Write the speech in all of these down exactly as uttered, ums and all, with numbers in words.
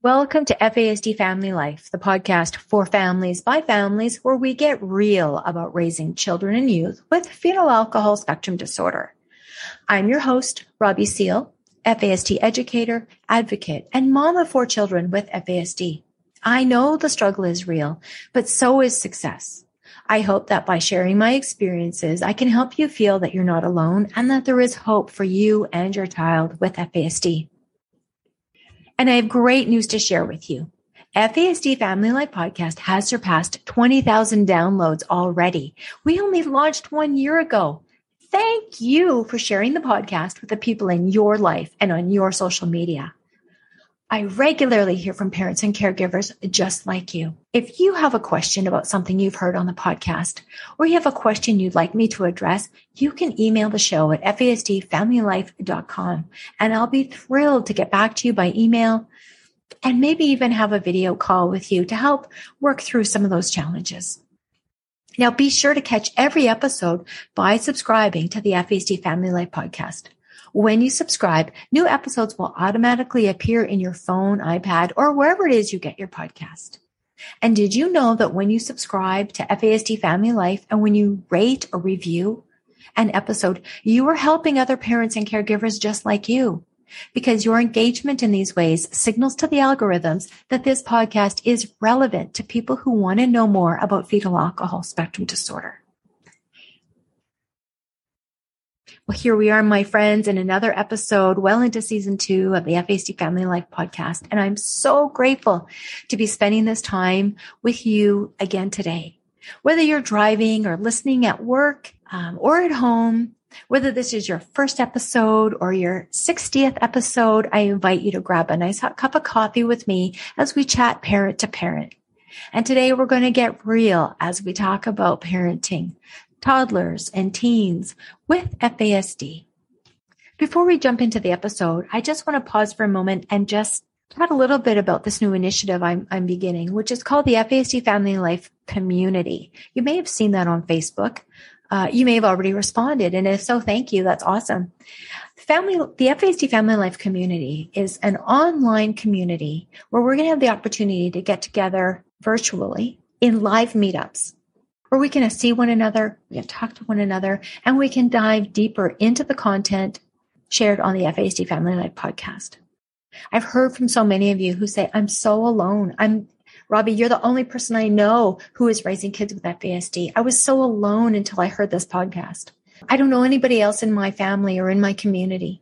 Welcome to F A S D Family Life, the podcast for families by families, where we get real about raising children and youth with fetal alcohol spectrum disorder. I'm your host, Robbie Seal, F A S D educator, advocate, and mom of four children with F A S D. I know the struggle is real, but so is success. I hope that by sharing my experiences, I can help you feel that you're not alone and that there is hope for you and your child with F A S D. And I have great news to share with you. F A S D Family Life Podcast has surpassed twenty thousand downloads already. We only launched one year ago. Thank you for sharing the podcast with the people in your life and on your social media. I regularly hear from parents and caregivers just like you. If you have a question about something you've heard on the podcast, or you have a question you'd like me to address, you can email the show at F A S D family life dot com, and I'll be thrilled to get back to you by email and maybe even have a video call with you to help work through some of those challenges. Now, be sure to catch every episode by subscribing to the F A S D Family Life Podcast. When you subscribe, new episodes will automatically appear in your phone, iPad, or wherever it is you get your podcast. And did you know that when you subscribe to F A S D Family Life and when you rate or review an episode, you are helping other parents and caregivers just like you? Because your engagement in these ways signals to the algorithms that this podcast is relevant to people who want to know more about fetal alcohol spectrum disorder. Well, here we are, my friends, in another episode, well into season two of the F A S D Family Life Podcast. And I'm so grateful to be spending this time with you again today. Whether you're driving or listening at work um, or at home, whether this is your first episode or your sixtieth episode, I invite you to grab a nice hot cup of coffee with me as we chat parent to parent. And today we're going to get real as we talk about parenting toddlers and teens with F A S D. Before we jump into the episode, I just want to pause for a moment and just chat a little bit about this new initiative I'm, I'm beginning, which is called the F A S D Family Life Community. You may have seen that on Facebook. Uh, you may have already responded. And if so, thank you. That's awesome. Family, the F A S D Family Life Community is an online community where we're going to have the opportunity to get together virtually in live meetups, where we can see one another, we can talk to one another, and we can dive deeper into the content shared on the F A S D Family Life Podcast. I've heard from so many of you who say, I'm so alone. I'm Robbie, you're the only person I know who is raising kids with F A S D. I was so alone until I heard this podcast. I don't know anybody else in my family or in my community.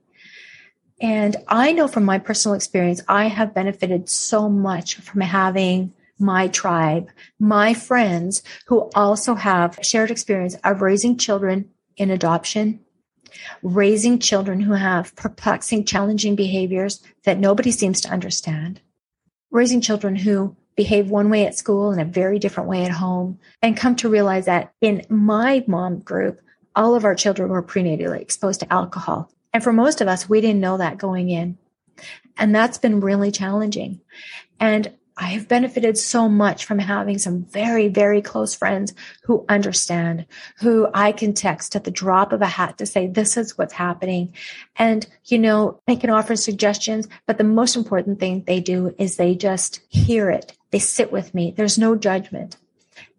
And I know from my personal experience, I have benefited so much from having my tribe, my friends who also have shared experience of raising children in adoption, raising children who have perplexing, challenging behaviors that nobody seems to understand, raising children who behave one way at school and a very different way at home, and come to realize that in my mom group, all of our children were prenatally exposed to alcohol. And for most of us, we didn't know that going in. And that's been really challenging. And I have benefited so much from having some very, very close friends who understand, who I can text at the drop of a hat to say, this is what's happening. And, you know, they can offer suggestions, but the most important thing they do is they just hear it. They sit with me. There's no judgment.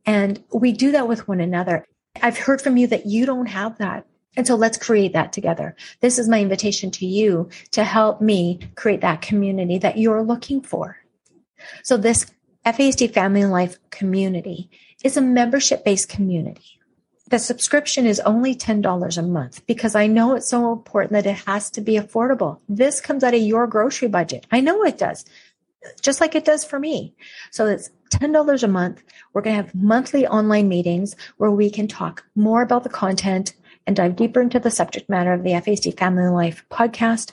And we do that with one another. I've heard from you that you don't have that. And so let's create that together. This is my invitation to you to help me create that community that you're looking for. So this F A S D Family Life Community is a membership-based community. The subscription is only ten dollars a month because I know it's so important that it has to be affordable. This comes out of your grocery budget. I know it does, just like it does for me. So it's ten dollars a month. We're going to have monthly online meetings where we can talk more about the content and dive deeper into the subject matter of the F A S D Family Life Podcast.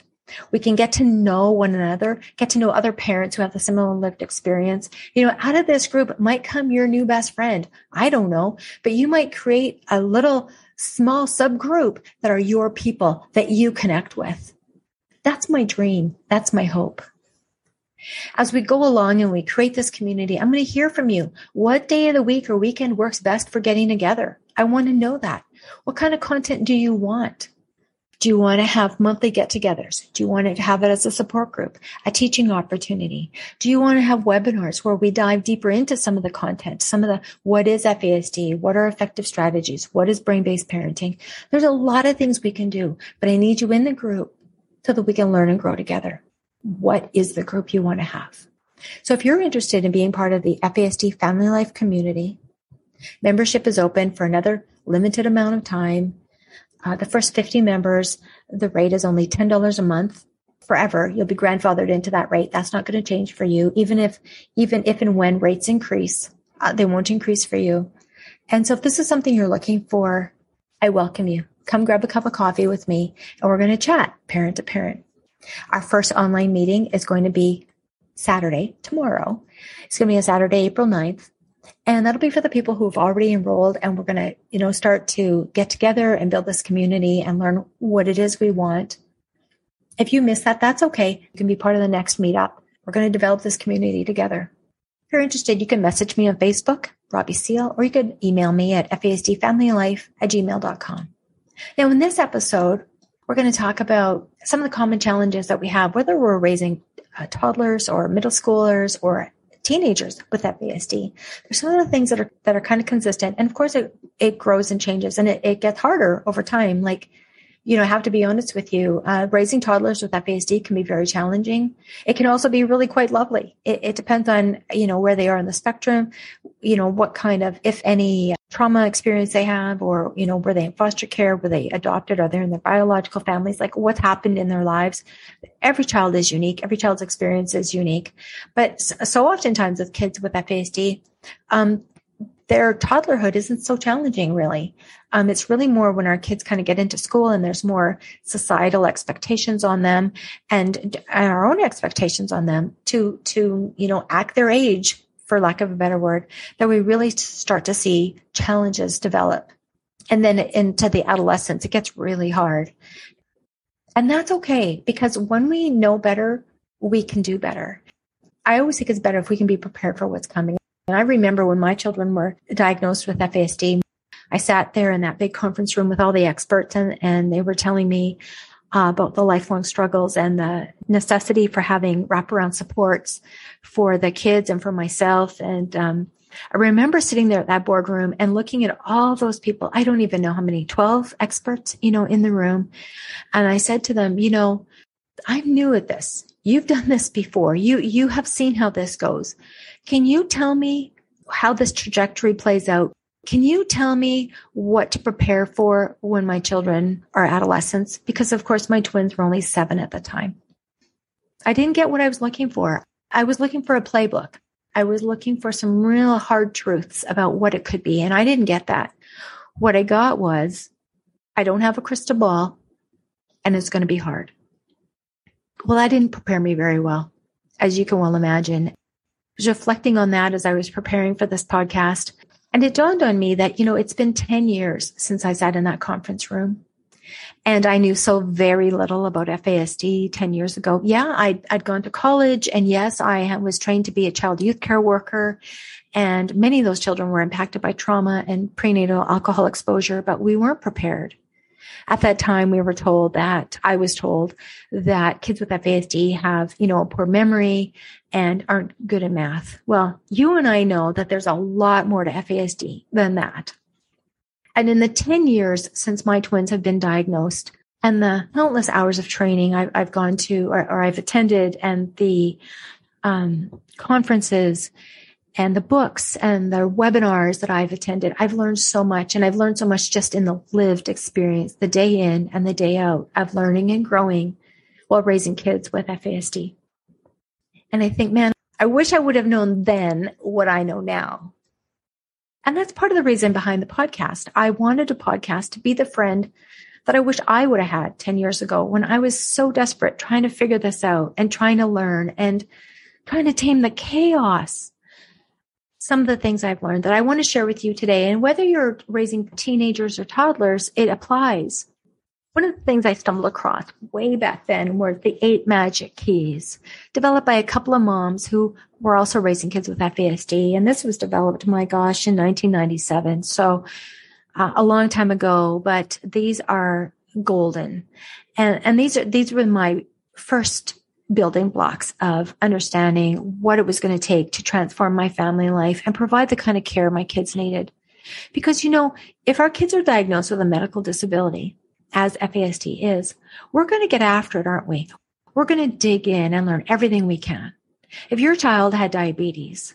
We can get to know one another, get to know other parents who have a similar lived experience. You know, out of this group might come your new best friend. I don't know, but you might create a little small subgroup that are your people that you connect with. That's my dream. That's my hope. As we go along and we create this community, I'm going to hear from you. What day of the week or weekend works best for getting together? I want to know that. What kind of content do you want? Do you want to have monthly get-togethers? Do you want to have it as a support group, a teaching opportunity? Do you want to have webinars where we dive deeper into some of the content, some of the what is F A S D, what are effective strategies, what is brain-based parenting? There's a lot of things we can do, but I need you in the group so that we can learn and grow together. What is the group you want to have? So if you're interested in being part of the F A S D Family Life Community, membership is open for another limited amount of time. Uh, the first fifty members, the rate is only ten dollars a month forever. You'll be grandfathered into that rate. That's not going to change for you. Even if, even if and when rates increase, uh, they won't increase for you. And so if this is something you're looking for, I welcome you. Come grab a cup of coffee with me and we're going to chat parent to parent. Our first online meeting is going to be Saturday, tomorrow. It's going to be on Saturday, April ninth. And that'll be for the people who have already enrolled, and we're going to, you know, start to get together and build this community and learn what it is we want. If you miss that, that's okay. You can be part of the next meetup. We're going to develop this community together. If you're interested, you can message me on Facebook, Robbie Seal, or you could email me at F A S D family life at gmail dot com. Now, in this episode, we're going to talk about some of the common challenges that we have, whether we're raising uh, toddlers or middle schoolers or teenagers with F A S D. There's some of the things that are that are kind of consistent. And of course, it, it grows and changes, and it, it gets harder over time. Like, you know, I have to be honest with you, uh, raising toddlers with F A S D can be very challenging. It can also be really quite lovely. It, it depends on, you know, where they are in the spectrum, you know, what kind of, if any, trauma experience they have, or, you know, were they in foster care? Were they adopted? Are they in their biological families? Like, what's happened in their lives? Every child is unique. Every child's experience is unique. But so oftentimes with kids with F A S D, um, their toddlerhood isn't so challenging, really. Um, it's really more when our kids kind of get into school and there's more societal expectations on them and our own expectations on them to, to, you know, act their age, for lack of a better word, that we really start to see challenges develop. And then into the adolescence, it gets really hard. And that's okay, because when we know better, we can do better. I always think it's better if we can be prepared for what's coming. And I remember when my children were diagnosed with F A S D, I sat there in that big conference room with all the experts, and, and they were telling me uh, about the lifelong struggles and the necessity for having wraparound supports for the kids and for myself. And um, I remember sitting there at that boardroom and looking at all those people. I don't even know how many, twelve experts, you know, in the room. And I said to them, you know, I'm new at this. You've done this before. You, you have seen how this goes. Can you tell me how this trajectory plays out? Can you tell me what to prepare for when my children are adolescents? Because of course my twins were only seven at the time. I didn't get what I was looking for. I was looking for a playbook. I was looking for some real hard truths about what it could be. And I didn't get that. What I got was, I don't have a crystal ball and it's going to be hard. Well, that didn't prepare me very well, as you can well imagine. I was reflecting on that as I was preparing for this podcast. And it dawned on me that, you know, it's been ten years since I sat in that conference room. And I knew so very little about F A S D ten years ago. Yeah, I'd, I'd gone to college. And yes, I was trained to be a child youth care worker. And many of those children were impacted by trauma and prenatal alcohol exposure, but we weren't prepared. At that time, we were told that, I was told that kids with F A S D have, you know, a poor memory and aren't good at math. Well, you and I know that there's a lot more to F A S D than that. And in the ten years since my twins have been diagnosed and the countless hours of training I've, I've gone to or, or I've attended, and the um, conferences and the books and the webinars that I've attended, I've learned so much. And I've learned so much just in the lived experience, the day in and the day out of learning and growing while raising kids with F A S D. And I think, man, I wish I would have known then what I know now. And that's part of the reason behind the podcast. I wanted a podcast to be the friend that I wish I would have had ten years ago, when I was so desperate trying to figure this out and trying to learn and trying to tame the chaos. Some of the things I've learned that I want to share with you today, and whether you're raising teenagers or toddlers, it applies. One of the things I stumbled across way back then were the eight magic keys, developed by a couple of moms who were also raising kids with F A S D. And this was developed, my gosh, in nineteen ninety-seven. So uh, a long time ago, but these are golden. And, and these are, these were my first building blocks of understanding what it was going to take to transform my family life and provide the kind of care my kids needed. Because, you know, if our kids are diagnosed with a medical disability, as F A S D is, we're going to get after it, aren't we? We're going to dig in and learn everything we can. If your child had diabetes,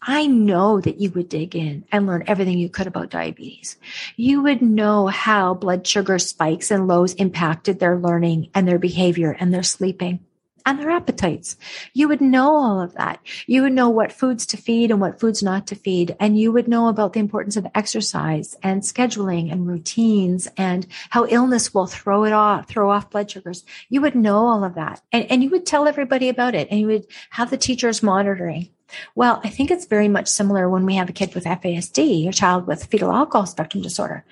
I know that you would dig in and learn everything you could about diabetes. You would know how blood sugar spikes and lows impacted their learning and their behavior and their sleeping and their appetites. You would know all of that. You would know what foods to feed and what foods not to feed. And you would know about the importance of exercise and scheduling and routines and how illness will throw it off, throw off blood sugars. You would know all of that. And, and you would tell everybody about it, and you would have the teachers monitoring. Well, I think it's very much similar when we have a kid with F A S D, or child with fetal alcohol spectrum disorder.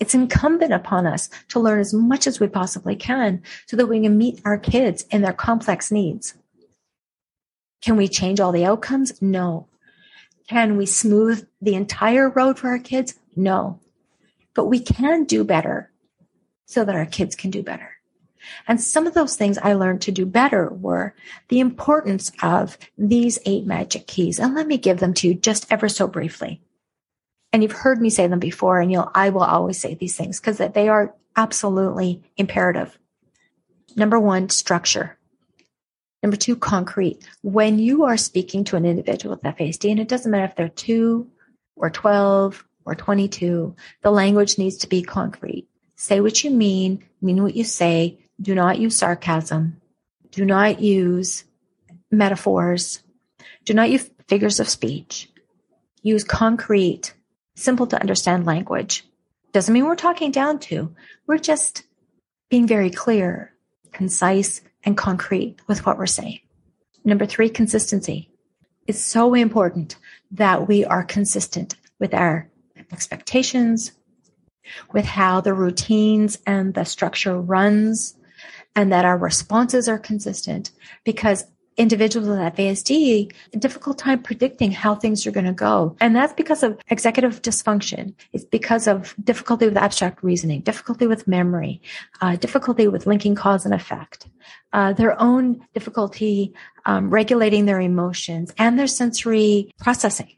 It's incumbent upon us to learn as much as we possibly can so that we can meet our kids in their complex needs. Can we change all the outcomes? No. Can we smooth the entire road for our kids? No. But we can do better so that our kids can do better. And some of those things I learned to do better were the importance of these eight magic keys. And let me give them to you just ever so briefly. And you've heard me say them before, and you'll, I will always say these things because they are absolutely imperative. Number one, structure. Number two, concrete. When you are speaking to an individual with F A S D, and it doesn't matter if they're two or twelve or twenty-two, the language needs to be concrete. Say what you mean, mean what you say. Do not use sarcasm. Do not use metaphors. Do not use figures of speech. Use concrete, simple to understand language. Doesn't mean we're talking down to. We're just being very clear, concise, and concrete with what we're saying. Number three, consistency. It's so important that we are consistent with our expectations, with how the routines and the structure runs, and that our responses are consistent, because individuals with F A S D have a difficult time predicting how things are going to go. And that's because of executive dysfunction. It's because of difficulty with abstract reasoning, difficulty with memory, uh, difficulty with linking cause and effect, uh, their own difficulty um, regulating their emotions and their sensory processing.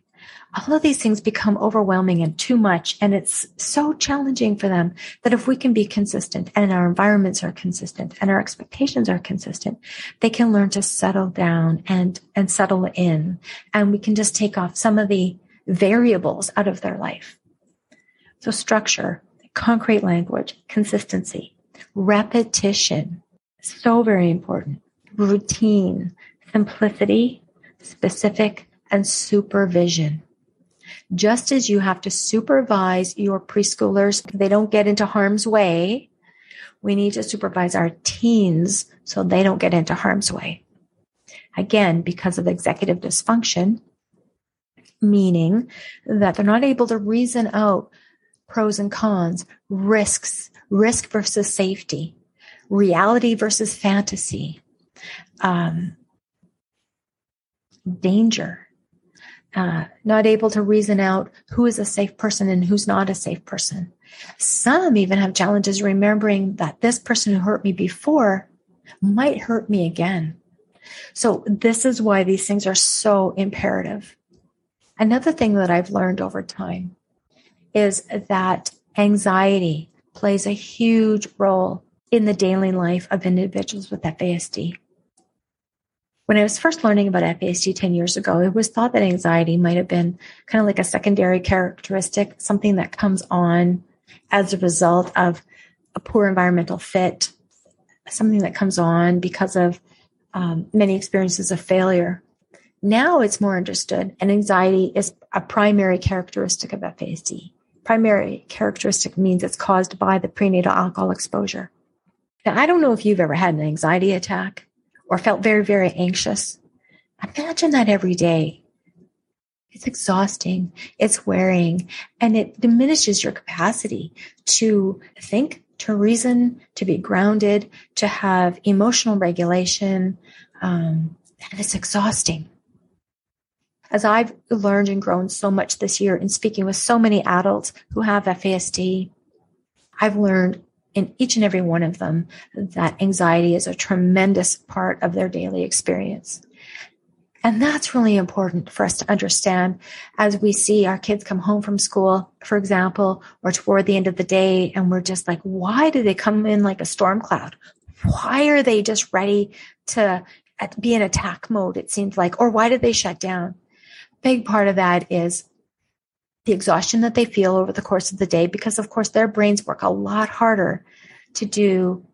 All of these things become overwhelming and too much. And it's so challenging for them that if we can be consistent, and our environments are consistent, and our expectations are consistent, they can learn to settle down and, and settle in. And we can just take off some of the variables out of their life. So structure, concrete language, consistency, repetition, so very important. Routine, simplicity, specific, and supervision. Just as you have to supervise your preschoolers, they don't get into harm's way, we need to supervise our teens so they don't get into harm's way. Again, because of executive dysfunction, meaning that they're not able to reason out pros and cons, risks, risk versus safety, reality versus fantasy, um, danger. Uh, not able to reason out who is a safe person and who's not a safe person. Some even have challenges remembering that this person who hurt me before might hurt me again. So this is why these things are so imperative. Another thing that I've learned over time is that anxiety plays a huge role in the daily life of individuals with F A S D. When I was first learning about F A S D ten years ago, it was thought that anxiety might have been kind of like a secondary characteristic, something that comes on as a result of a poor environmental fit, something that comes on because of um, many experiences of failure. Now it's more understood, and anxiety is a primary characteristic of F A S D. Primary characteristic means it's caused by the prenatal alcohol exposure. Now, I don't know if you've ever had an anxiety attack or felt very, very anxious. Imagine that every day. It's exhausting, it's wearing, and it diminishes your capacity to think, to reason, to be grounded, to have emotional regulation. Um, and it's exhausting. As I've learned and grown so much this year in speaking with so many adults who have F A S D, I've learned in each and every one of them that anxiety is a tremendous part of their daily experience. And that's really important for us to understand as we see our kids come home from school, for example, or toward the end of the day, and we're just like, why do they come in like a storm cloud? Why are they just ready to be in attack mode, it seems like, or why did they shut down? Big part of that is the exhaustion that they feel over the course of the day, because of course their brains work a lot harder to do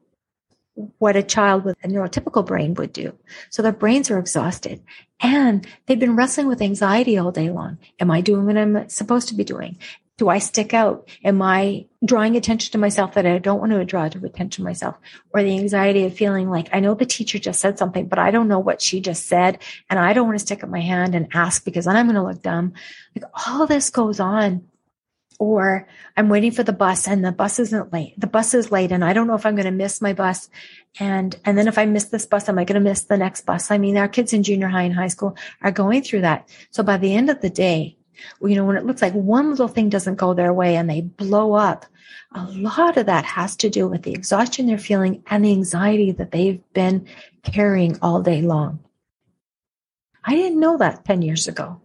what a child with a neurotypical brain would do. So their brains are exhausted and they've been wrestling with anxiety all day long. Am I doing what I'm supposed to be doing? Do I stick out? Am I drawing attention to myself that I don't want to draw attention to myself? Or the anxiety of feeling like, I know the teacher just said something, but I don't know what she just said. And I don't want to stick up my hand and ask because then I'm going to look dumb. Like all this goes on. Or I'm waiting for the bus and the bus isn't late. The bus is late and I don't know if I'm going to miss my bus. And and then if I miss this bus, am I going to miss the next bus? I mean, our kids in junior high and high school are going through that. So by the end of the day, you know, when it looks like one little thing doesn't go their way and they blow up, a lot of that has to do with the exhaustion they're feeling and the anxiety that they've been carrying all day long. I didn't know that ten years ago.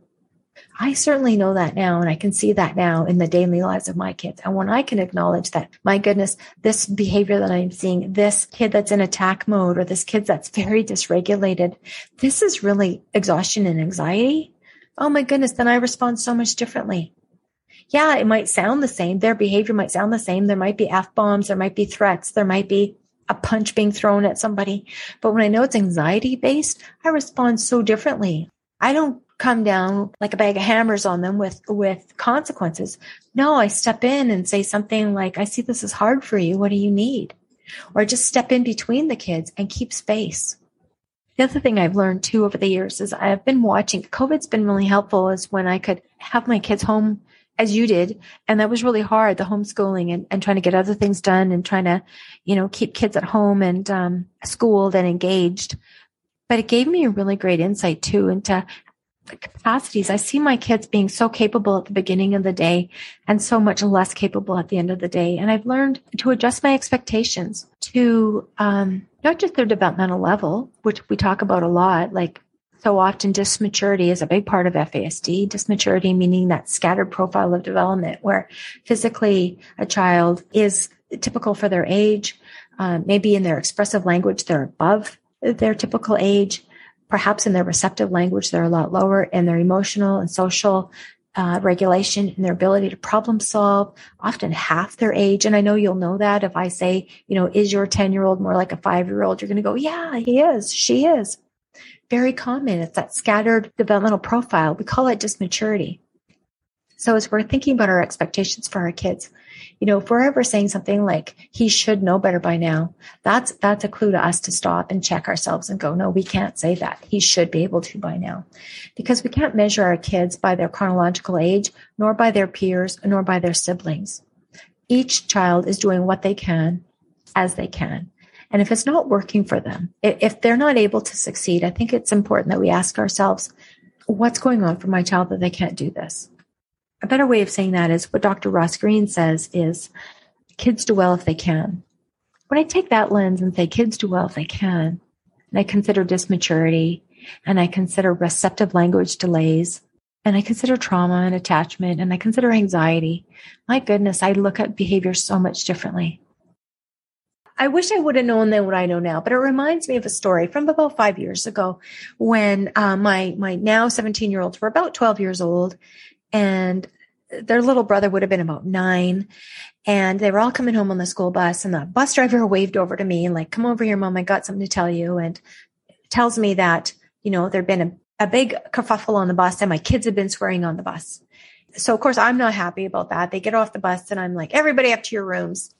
I certainly know that now, and I can see that now in the daily lives of my kids. And when I can acknowledge that, my goodness, this behavior that I'm seeing, this kid that's in attack mode or this kid that's very dysregulated, this is really exhaustion and anxiety. Oh my goodness, then I respond so much differently. Yeah, it might sound the same. Their behavior might sound the same. There might be F-bombs. There might be threats. There might be a punch being thrown at somebody. But when I know it's anxiety-based, I respond so differently. I don't come down like a bag of hammers on them with, with consequences. No, I step in and say something like, I see this is hard for you. What do you need? Or just step in between the kids and keep space. The other thing I've learned too over the years is I've been watching, COVID's been really helpful is when I could have my kids home as you did. And that was really hard, the homeschooling and, and trying to get other things done and trying to, you know, keep kids at home and um, schooled and engaged. But it gave me a really great insight too into capacities. I see my kids being so capable at the beginning of the day and so much less capable at the end of the day. And I've learned to adjust my expectations to um, not just their developmental level, which we talk about a lot, like so often dysmaturity is a big part of F A S D. Dysmaturity meaning that scattered profile of development where physically a child is typical for their age, uh, maybe in their expressive language, they're above their typical age. Perhaps in their receptive language, they're a lot lower, and their emotional and social uh, regulation and their ability to problem solve, often half their age. And I know you'll know that if I say, you know, is your ten-year-old more like a five-year-old? You're going to go, yeah, he is. She is. Very common. It's that scattered developmental profile. We call it dysmaturity. So as we're thinking about our expectations for our kids, you know, if we're ever saying something like, he should know better by now, that's that's a clue to us to stop and check ourselves and go, no, we can't say that. He should be able to by now. Because we can't measure our kids by their chronological age, nor by their peers, nor by their siblings. Each child is doing what they can as they can. And if it's not working for them, if they're not able to succeed, I think it's important that we ask ourselves, what's going on for my child that they can't do this? A better way of saying that is what Doctor Ross Greene says is kids do well if they can. When I take that lens and say kids do well if they can, and I consider dysmaturity and I consider receptive language delays and I consider trauma and attachment and I consider anxiety, my goodness, I look at behavior so much differently. I wish I would have known then what I know now, but it reminds me of a story from about five years ago when uh, my, my now seventeen-year-olds were about twelve years old. And their little brother would have been about nine. And they were all coming home on the school bus. And the bus driver waved over to me and like, come over here, Mom, I got something to tell you. And tells me that, you know, there'd been a, a big kerfuffle on the bus and my kids had been swearing on the bus. So of course, I'm not happy about that. They get off the bus and I'm like, everybody up to your rooms.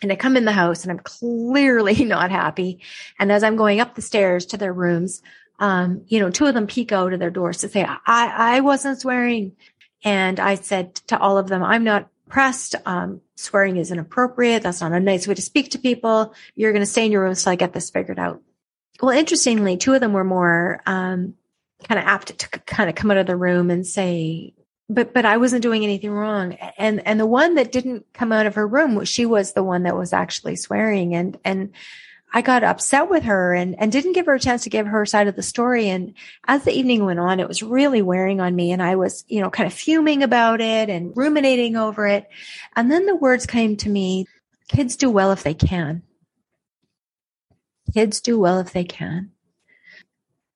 And I come in the house and I'm clearly not happy. And as I'm going up the stairs to their rooms, Um, you know, two of them peek out of their doors to say, I, I wasn't swearing. And I said to all of them, I'm not pressed. Um, swearing is inappropriate. That's not a nice way to speak to people. You're going to stay in your room until I get this figured out. Well, interestingly, two of them were more um, kind of apt to kind of come out of the room and say, but, but I wasn't doing anything wrong. And, and the one that didn't come out of her room, she was the one that was actually swearing. And, and I got upset with her and, and didn't give her a chance to give her side of the story. And as the evening went on, it was really wearing on me. And I was, you know, kind of fuming about it and ruminating over it. And then the words came to me, kids do well if they can. Kids do well if they can.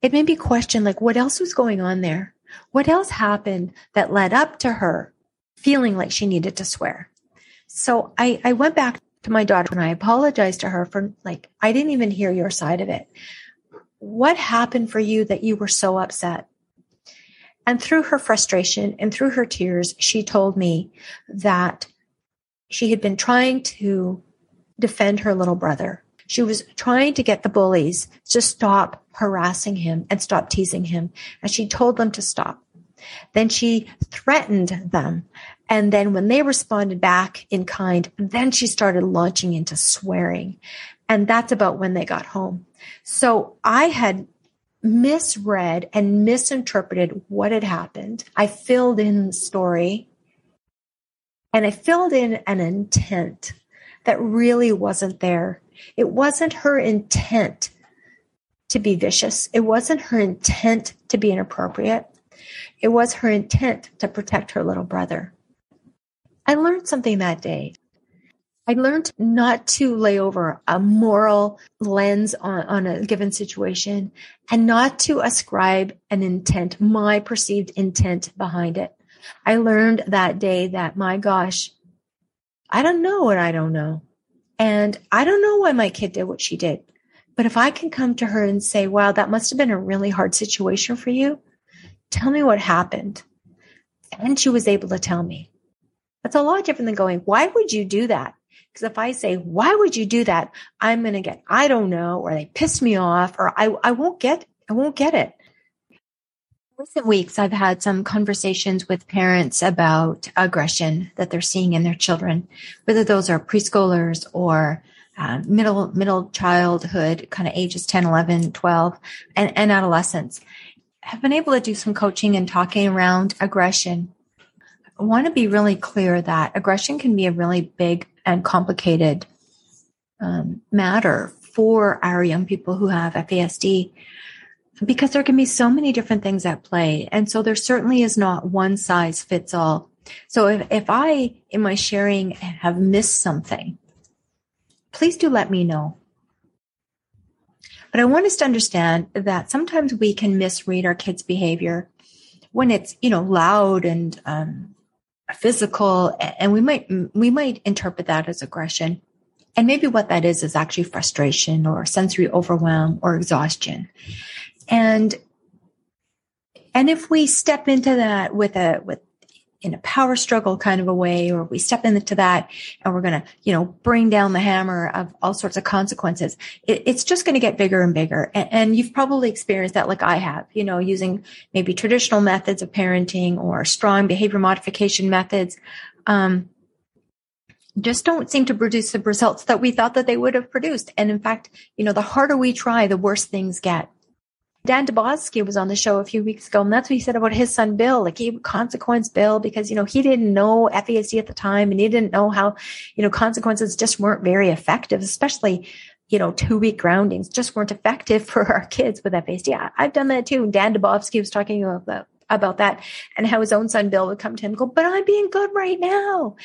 It made me question, like, what else was going on there? What else happened that led up to her feeling like she needed to swear? So I, I went back to my daughter and I apologized to her for, like, I didn't even hear your side of it. What happened for you that you were so upset? And through her frustration and through her tears, she told me that she had been trying to defend her little brother. She was trying to get the bullies to stop harassing him and stop teasing him. And she told them to stop. Then she threatened them. And then when they responded back in kind, then she started launching into swearing. And that's about when they got home. So I had misread and misinterpreted what had happened. I filled in the story and I filled in an intent that really wasn't there. It wasn't her intent to be vicious. It wasn't her intent to be inappropriate. It was her intent to protect her little brother. I learned something that day. I learned not to lay over a moral lens on, on a given situation and not to ascribe an intent, my perceived intent behind it. I learned that day that, my gosh, I don't know what I don't know. And I don't know why my kid did what she did. But if I can come to her and say, wow, that must have been a really hard situation for you. Tell me what happened. And she was able to tell me. That's a lot different than going, why would you do that? Because if I say, why would you do that? I'm going to get, I don't know, or they pissed me off, or I, I won't get, I won't get it. In recent weeks, I've had some conversations with parents about aggression that they're seeing in their children, whether those are preschoolers or um, middle, middle childhood kind of ages, ten, eleven, twelve, and, and adolescents. Have been able to do some coaching and talking around aggression. I want to be really clear that aggression can be a really big and complicated um, matter for our young people who have F A S D, because there can be so many different things at play. And so there certainly is not one size fits all. So if, if I, in my sharing, have missed something, please do let me know. But I want us to understand that sometimes we can misread our kids' behavior when it's, you know, loud and um, physical, and we might we might interpret that as aggression. And maybe what that is is actually frustration or sensory overwhelm or exhaustion. And and if we step into that with a with in a power struggle kind of a way, or we step into that and we're going to, you know, bring down the hammer of all sorts of consequences, it, it's just going to get bigger and bigger. And, and you've probably experienced that like I have, you know, using maybe traditional methods of parenting or strong behavior modification methods, um, just don't seem to produce the results that we thought that they would have produced. And in fact, you know, the harder we try, the worse things get. Dan Dubovsky was on the show a few weeks ago, and that's what he said about his son, Bill, like he consequence Bill, because, you know, he didn't know F A S D at the time, and he didn't know how, you know, consequences just weren't very effective, especially, you know, two week groundings just weren't effective for our kids with F A S D. Yeah, I've done that too. Dan Dubovsky was talking about, about that and how his own son, Bill, would come to him and go, but I'm being good right now.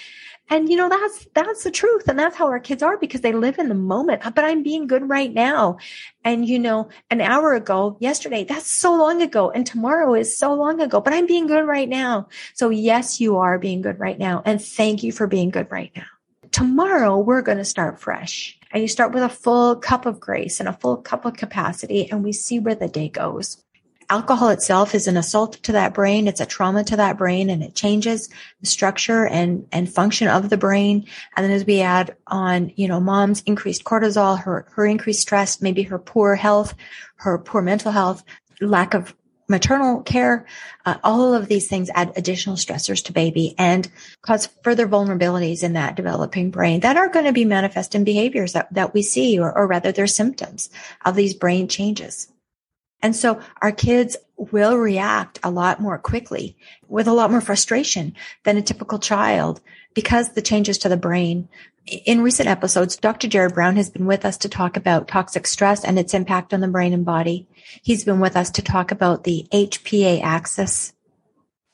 And, you know, that's, that's the truth. And that's how our kids are, because they live in the moment, but I'm being good right now. And, you know, an hour ago, yesterday, that's so long ago. And tomorrow is so long ago, but I'm being good right now. So yes, you are being good right now. And thank you for being good right now. Tomorrow, we're going to start fresh. And you start with a full cup of grace and a full cup of capacity. And we see where the day goes. Alcohol itself is an assault to that brain. It's a trauma to that brain, and it changes the structure and, and function of the brain. And then as we add on, you know, mom's increased cortisol, her, her increased stress, maybe her poor health, her poor mental health, lack of maternal care, uh, all of these things add additional stressors to baby and cause further vulnerabilities in that developing brain that are going to be manifest in behaviors that, that we see, or, or rather they're symptoms of these brain changes. And so our kids will react a lot more quickly with a lot more frustration than a typical child because the changes to the brain. In recent episodes, Doctor Jared Brown has been with us to talk about toxic stress and its impact on the brain and body. He's been with us to talk about the H P A axis,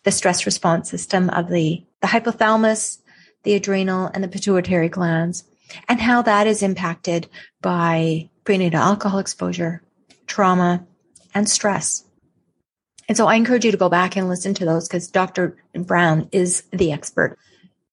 the stress response system of the, the hypothalamus, the adrenal, and the pituitary glands, and how that is impacted by prenatal alcohol exposure, trauma, and stress. And so I encourage you to go back and listen to those because Doctor Brown is the expert.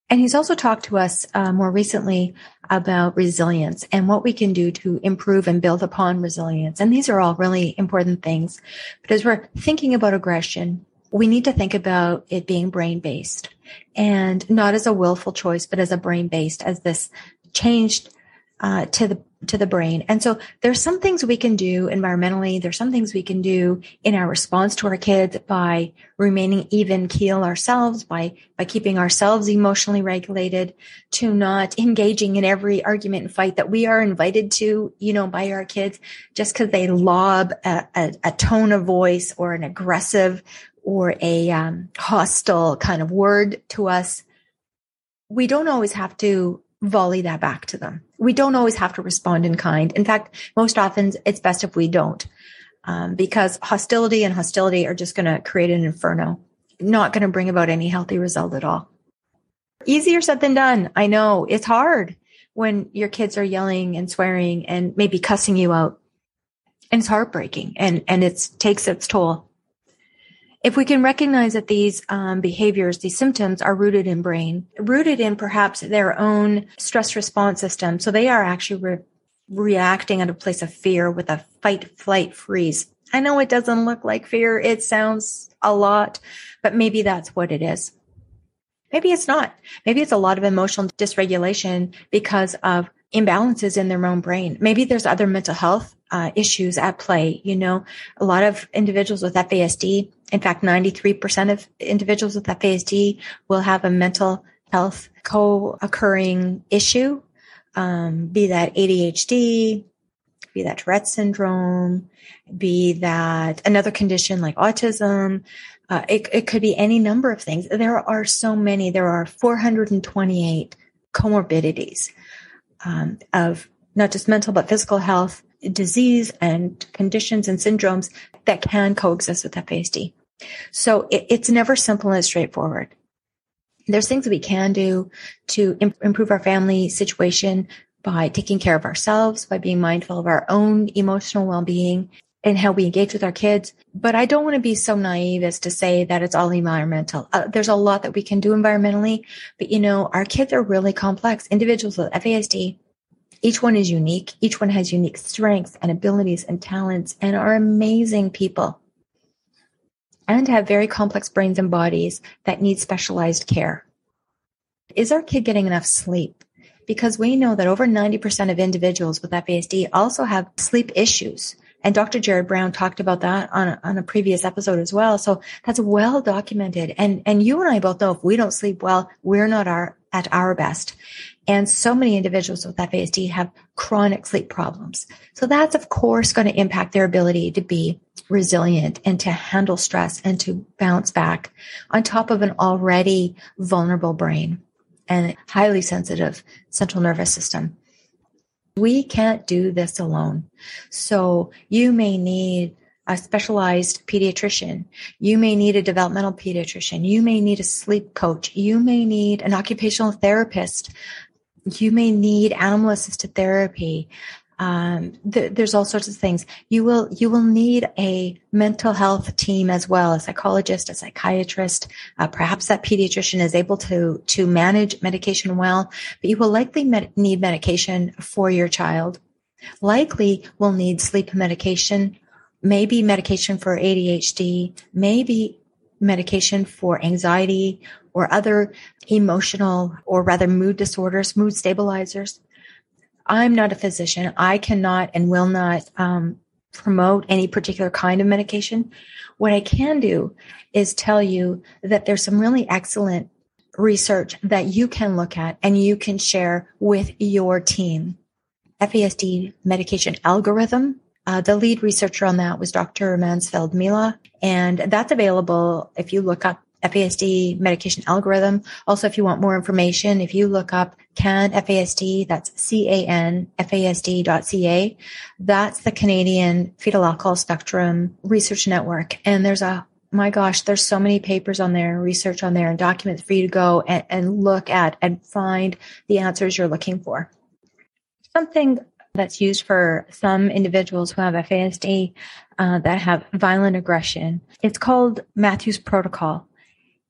And he's also talked to us uh, more recently about resilience and what we can do to improve and build upon resilience. And these are all really important things. But as we're thinking about aggression, we need to think about it being brain-based and not as a willful choice, but as a brain-based, as this changed uh, to the to the brain. And so there's some things we can do environmentally. There's some things we can do in our response to our kids by remaining even keel ourselves, by, by keeping ourselves emotionally regulated, to not engaging in every argument and fight that we are invited to, you know, by our kids, just because they lob a, a, a tone of voice or an aggressive or a um, hostile kind of word to us. We don't always have to volley that back to them. We don't always have to respond in kind. In fact, most often it's best if we don't, um, because hostility and hostility are just going to create an inferno, not going to bring about any healthy result at all. Easier said than done. I know it's hard when your kids are yelling and swearing and maybe cussing you out. And it's heartbreaking and, and it takes its toll. If we can recognize that these um, behaviors, these symptoms are rooted in brain, rooted in perhaps their own stress response system. So they are actually re- reacting out of place of fear with a fight, flight, freeze. I know it doesn't look like fear. It sounds a lot, but maybe that's what it is. Maybe it's not. Maybe it's a lot of emotional dysregulation because of imbalances in their own brain. Maybe there's other mental health uh, issues at play. You know, a lot of individuals with F A S D, in fact, ninety-three percent of individuals with F A S D will have a mental health co-occurring issue, um, be that A D H D, be that Tourette's syndrome, be that another condition like autism. Uh, it, it could be any number of things. There are so many. There are four hundred twenty-eight comorbidities um, of not just mental but physical health, disease and conditions and syndromes that can coexist with F A S D. So it, it's never simple and straightforward. There's things that we can do to imp- improve our family situation by taking care of ourselves, by being mindful of our own emotional well-being and how we engage with our kids. But I don't want to be so naive as to say that it's all environmental. Uh, there's a lot that we can do environmentally, but you know, our kids are really complex. Individuals with F A S D, each one is unique. Each one has unique strengths and abilities and talents and are amazing people and have very complex brains and bodies that need specialized care. Is our kid getting enough sleep? Because we know that over ninety percent of individuals with F A S D also have sleep issues. And Doctor Jared Brown talked about that on a, on a previous episode as well. So that's well documented. And, and you and I both know if we don't sleep well, we're not our, at our best. And so many individuals with F A S D have chronic sleep problems. So that's, of course, going to impact their ability to be resilient and to handle stress and to bounce back on top of an already vulnerable brain and highly sensitive central nervous system. We can't do this alone. So you may need a specialized pediatrician. You may need a developmental pediatrician. You may need a sleep coach. You may need an occupational therapist. You may need animal assisted therapy. Um, th- there's all sorts of things. You will, you will need a mental health team as well, a psychologist, a psychiatrist. Uh, perhaps that pediatrician is able to, to manage medication well, but you will likely med- need medication for your child. Likely will need sleep medication, maybe medication for A D H D, maybe medication for anxiety or other emotional or rather mood disorders, mood stabilizers. I'm not a physician. I cannot and will not um, promote any particular kind of medication. What I can do is tell you that there's some really excellent research that you can look at and you can share with your team. F A S D Medication Algorithm. Uh, the lead researcher on that was Doctor Mansfield Mila, and that's available if you look up F A S D Medication Algorithm. Also, if you want more information, if you look up CAN F A S D, that's C A N F A S D dot C A, that's the Canadian Fetal Alcohol Spectrum Research Network. And there's a, my gosh, there's so many papers on there, research on there, and documents for you to go and, and look at and find the answers you're looking for. Something that's used for some individuals who have F A S D uh, that have violent aggression. It's called Matthew's protocol,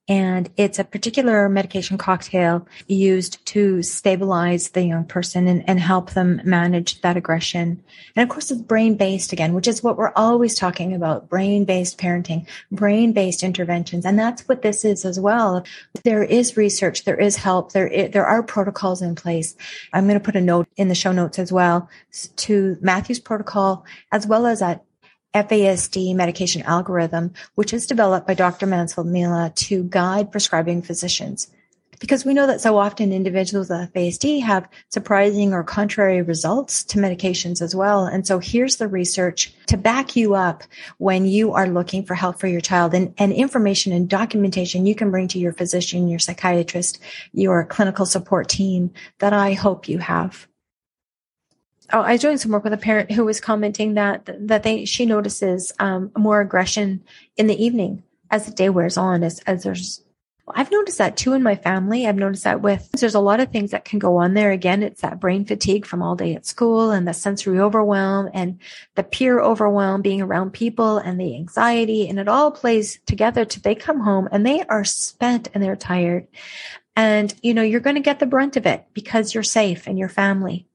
and it's a particular medication cocktail used to stabilize the young person and, and help them manage that aggression. And of course, it's brain-based again, which is what we're always talking about, brain-based parenting, brain-based interventions. And that's what this is as well. There is research, there is help, there is, there are protocols in place. I'm going to put a note in the show notes as well to Matthew's protocol, as well as at F A S D medication algorithm, which is developed by Doctor Mansfield Mila to guide prescribing physicians. Because we know that so often individuals with F A S D have surprising or contrary results to medications as well. And so here's the research to back you up when you are looking for help for your child, and, and information and documentation you can bring to your physician, your psychiatrist, your clinical support team that I hope you have. Oh, I was doing some work with a parent who was commenting that that they she notices um, more aggression in the evening as the day wears on. As as there's, I've noticed that too in my family. I've noticed that with there's a lot of things that can go on there. Again, it's that brain fatigue from all day at school, and the sensory overwhelm, and the peer overwhelm, being around people, and the anxiety, and it all plays together. To they come home and they are spent and they're tired, and you know you're going to get the brunt of it because you're safe and your family.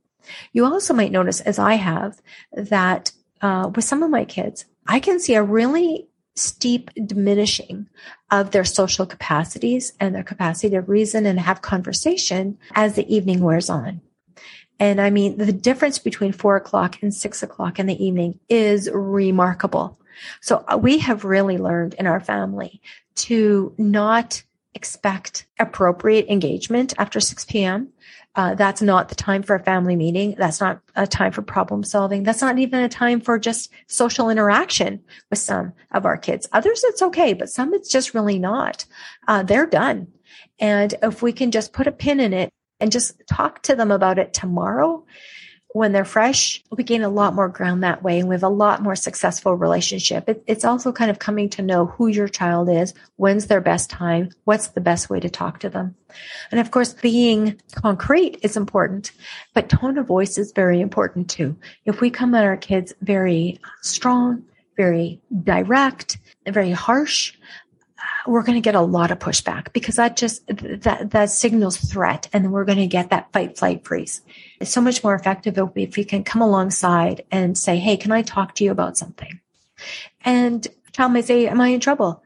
You also might notice, as I have, that uh, with some of my kids, I can see a really steep diminishing of their social capacities and their capacity to reason and have conversation as the evening wears on. And I mean, the difference between four o'clock and six o'clock in the evening is remarkable. So we have really learned in our family to not expect appropriate engagement after six p.m. Uh, that's not the time for a family meeting. That's not a time for problem solving. That's not even a time for just social interaction with some of our kids. Others, it's okay, but some it's just really not. Uh, they're done. And if we can just put a pin in it and just talk to them about it tomorrow when they're fresh, we gain a lot more ground that way. And we have a lot more successful relationship. It, it's also kind of coming to know who your child is, when's their best time, what's the best way to talk to them. And of course, being concrete is important, but tone of voice is very important too. If we come at our kids very strong, very direct, very harsh, we're going to get a lot of pushback, because that just, that, that signals threat. And we're going to get that fight, flight, freeze. It's so much more effective if we can come alongside and say, hey, can I talk to you about something? And a child may say, am I in trouble?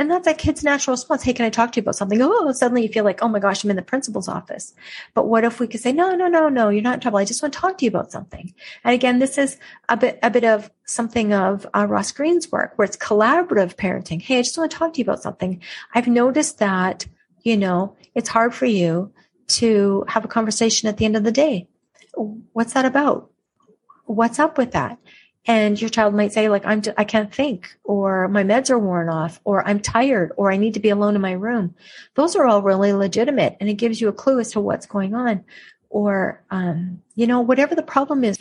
And that's a kid's natural response. Hey, can I talk to you about something? Oh, suddenly you feel like, oh my gosh, I'm in the principal's office. But what if we could say, no, no, no, no, you're not in trouble. I just want to talk to you about something. And again, this is a bit, a bit of something of uh, Ross Greene's work, where it's collaborative parenting. Hey, I just want to talk to you about something. I've noticed that, you know, it's hard for you to have a conversation at the end of the day. What's that about? What's up with that? And your child might say, like, I'm, I can't think, or my meds are worn off, or I'm tired, or I need to be alone in my room. Those are all really legitimate. And it gives you a clue as to what's going on, or, um, you know, whatever the problem is,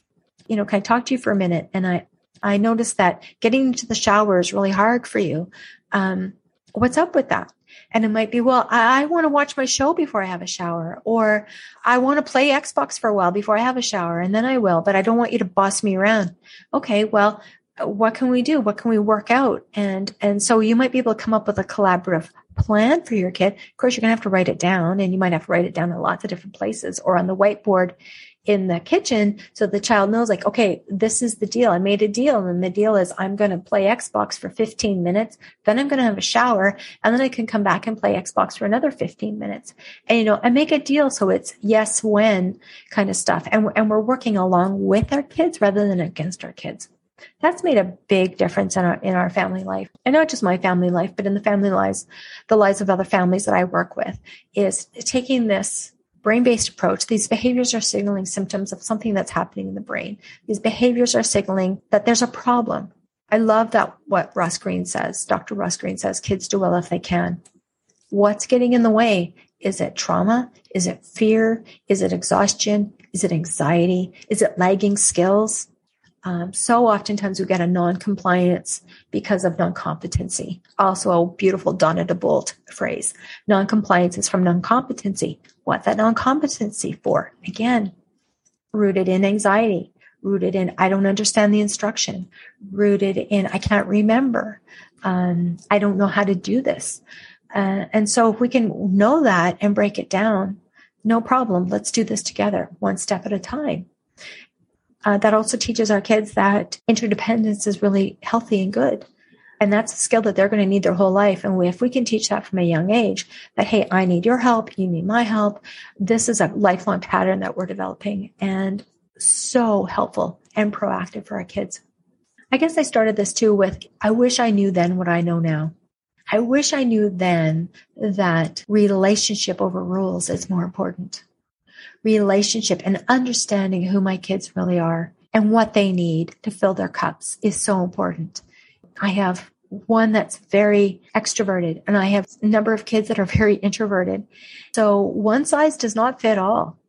you know, can I talk to you for a minute? And I, I noticed that getting into the shower is really hard for you. Um, what's up with that? And it might be, well, I, I want to watch my show before I have a shower, or I want to play Xbox for a while before I have a shower, and then I will, but I don't want you to boss me around. Okay, well, what can we do? What can we work out? And, and so you might be able to come up with a collaborative plan for your kid. Of course, you're going to have to write it down, and you might have to write it down in lots of different places, or on the whiteboard in the kitchen, so the child knows, like, okay, this is the deal. I made a deal, and the deal is I'm going to play Xbox for fifteen minutes, then I'm going to have a shower, and then I can come back and play Xbox for another fifteen minutes. And, you know, I make a deal, so it's yes, when kind of stuff. And, and we're working along with our kids rather than against our kids. That's made a big difference in our, in our family life. And not just my family life, but in the family lives, the lives of other families that I work with, is taking this brain-based approach, these behaviors are signaling symptoms of something that's happening in the brain. These behaviors are signaling that there's a problem. I love that what Ross Greene says, Doctor Ross Greene says, kids do well if they can. What's getting in the way? Is it trauma? Is it fear? Is it exhaustion? Is it anxiety? Is it lagging skills? Um, so oftentimes we get a non-compliance because of non-competency. Also a beautiful Donna DeBolt phrase. Non-compliance is from non-competency. What's that non-competency for? Again, rooted in anxiety, rooted in I don't understand the instruction, rooted in I can't remember, um, I don't know how to do this. Uh, and so if we can know that and break it down, no problem. Let's do this together, one step at a time. Uh, that also teaches our kids that interdependence is really healthy and good. And that's a skill that they're going to need their whole life. And we, if we can teach that from a young age, that, hey, I need your help, you need my help, this is a lifelong pattern that we're developing, and so helpful and proactive for our kids. I guess I started this too with, I wish I knew then what I know now. I wish I knew then that relationship over rules is more important. Relationship and understanding who my kids really are and what they need to fill their cups is so important. I have one that's very extroverted, and I have a number of kids that are very introverted. So one size does not fit all.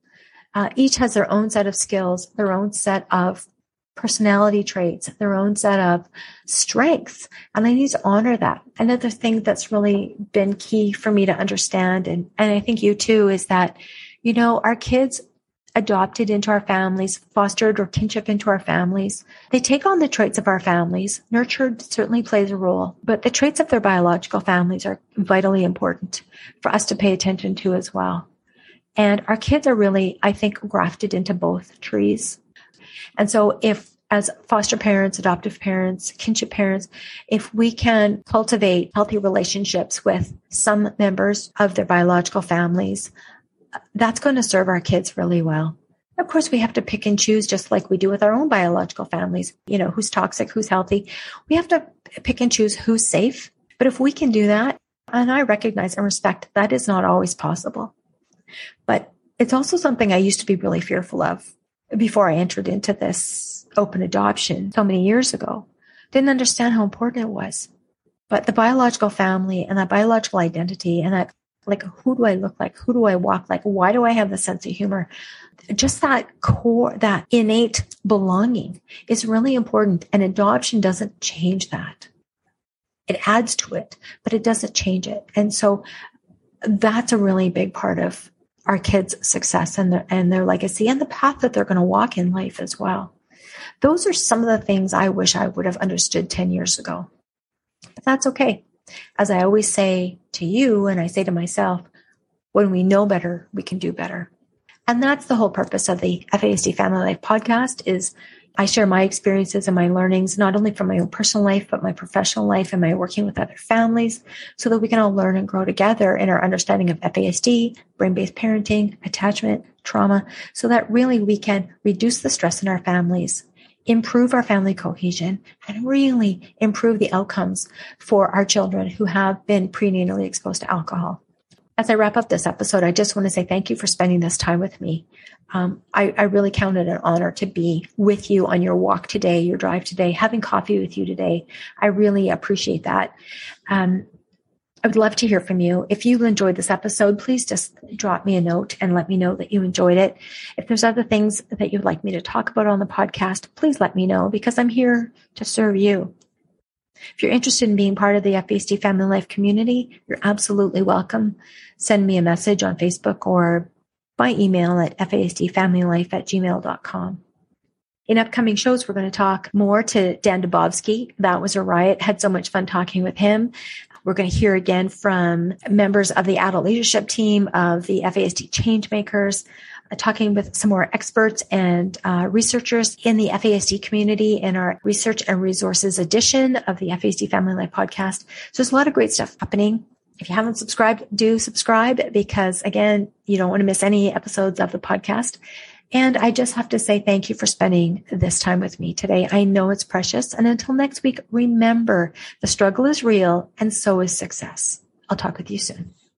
Uh, each has their own set of skills, their own set of personality traits, their own set of strengths. And I need to honor that. Another thing that's really been key for me to understand, and, and I think you too, is that, you know, our kids adopted into our families, fostered or kinship into our families, they take on the traits of our families. Nurtured certainly plays a role, but the traits of their biological families are vitally important for us to pay attention to as well. And our kids are really, I think, grafted into both trees. And so if, as foster parents, adoptive parents, kinship parents, if we can cultivate healthy relationships with some members of their biological families, that's going to serve our kids really well. Of course, we have to pick and choose, just like we do with our own biological families, you know, who's toxic, who's healthy. We have to pick and choose who's safe. But if we can do that, and I recognize and respect that is not always possible. But it's also something I used to be really fearful of before I entered into this open adoption so many years ago. Didn't understand how important it was. But the biological family and that biological identity and that, like, who do I look like? Who do I walk like? Why do I have the sense of humor? Just that core, that innate belonging is really important. And adoption doesn't change that. It adds to it, but it doesn't change it. And so that's a really big part of our kids' success and their, and their legacy and the path that they're going to walk in life as well. Those are some of the things I wish I would have understood ten years ago. But that's okay. As I always say to you, and I say to myself, when we know better, we can do better. And that's the whole purpose of the F A S D Family Life podcast, is I share my experiences and my learnings, not only from my own personal life, but my professional life and my working with other families, so that we can all learn and grow together in our understanding of F A S D, brain-based parenting, attachment, trauma, so that really we can reduce the stress in our families, improve our family cohesion, and really improve the outcomes for our children who have been prenatally exposed to alcohol. As I wrap up this episode, I just want to say thank you for spending this time with me. Um, I, I really count it an honor to be with you on your walk today, your drive today, having coffee with you today. I really appreciate that. Um, I would love to hear from you. If you enjoyed this episode, please just drop me a note and let me know that you enjoyed it. If there's other things that you'd like me to talk about on the podcast, please let me know, because I'm here to serve you. If you're interested in being part of the F A S D Family Life community, you're absolutely welcome. Send me a message on Facebook or by email at F A S D family life at gmail dot com. In upcoming shows, we're going to talk more to Dan Dubovsky. That was a riot. Had so much fun talking with him. We're going to hear again from members of the adult leadership team of the F A S D Changemakers, uh, talking with some more experts and uh, researchers in the F A S D community in our research and resources edition of the F A S D Family Life podcast. So there's a lot of great stuff happening. If you haven't subscribed, do subscribe, because, again, you don't want to miss any episodes of the podcast. And I just have to say thank you for spending this time with me today. I know it's precious. And until next week, remember, the struggle is real and so is success. I'll talk with you soon.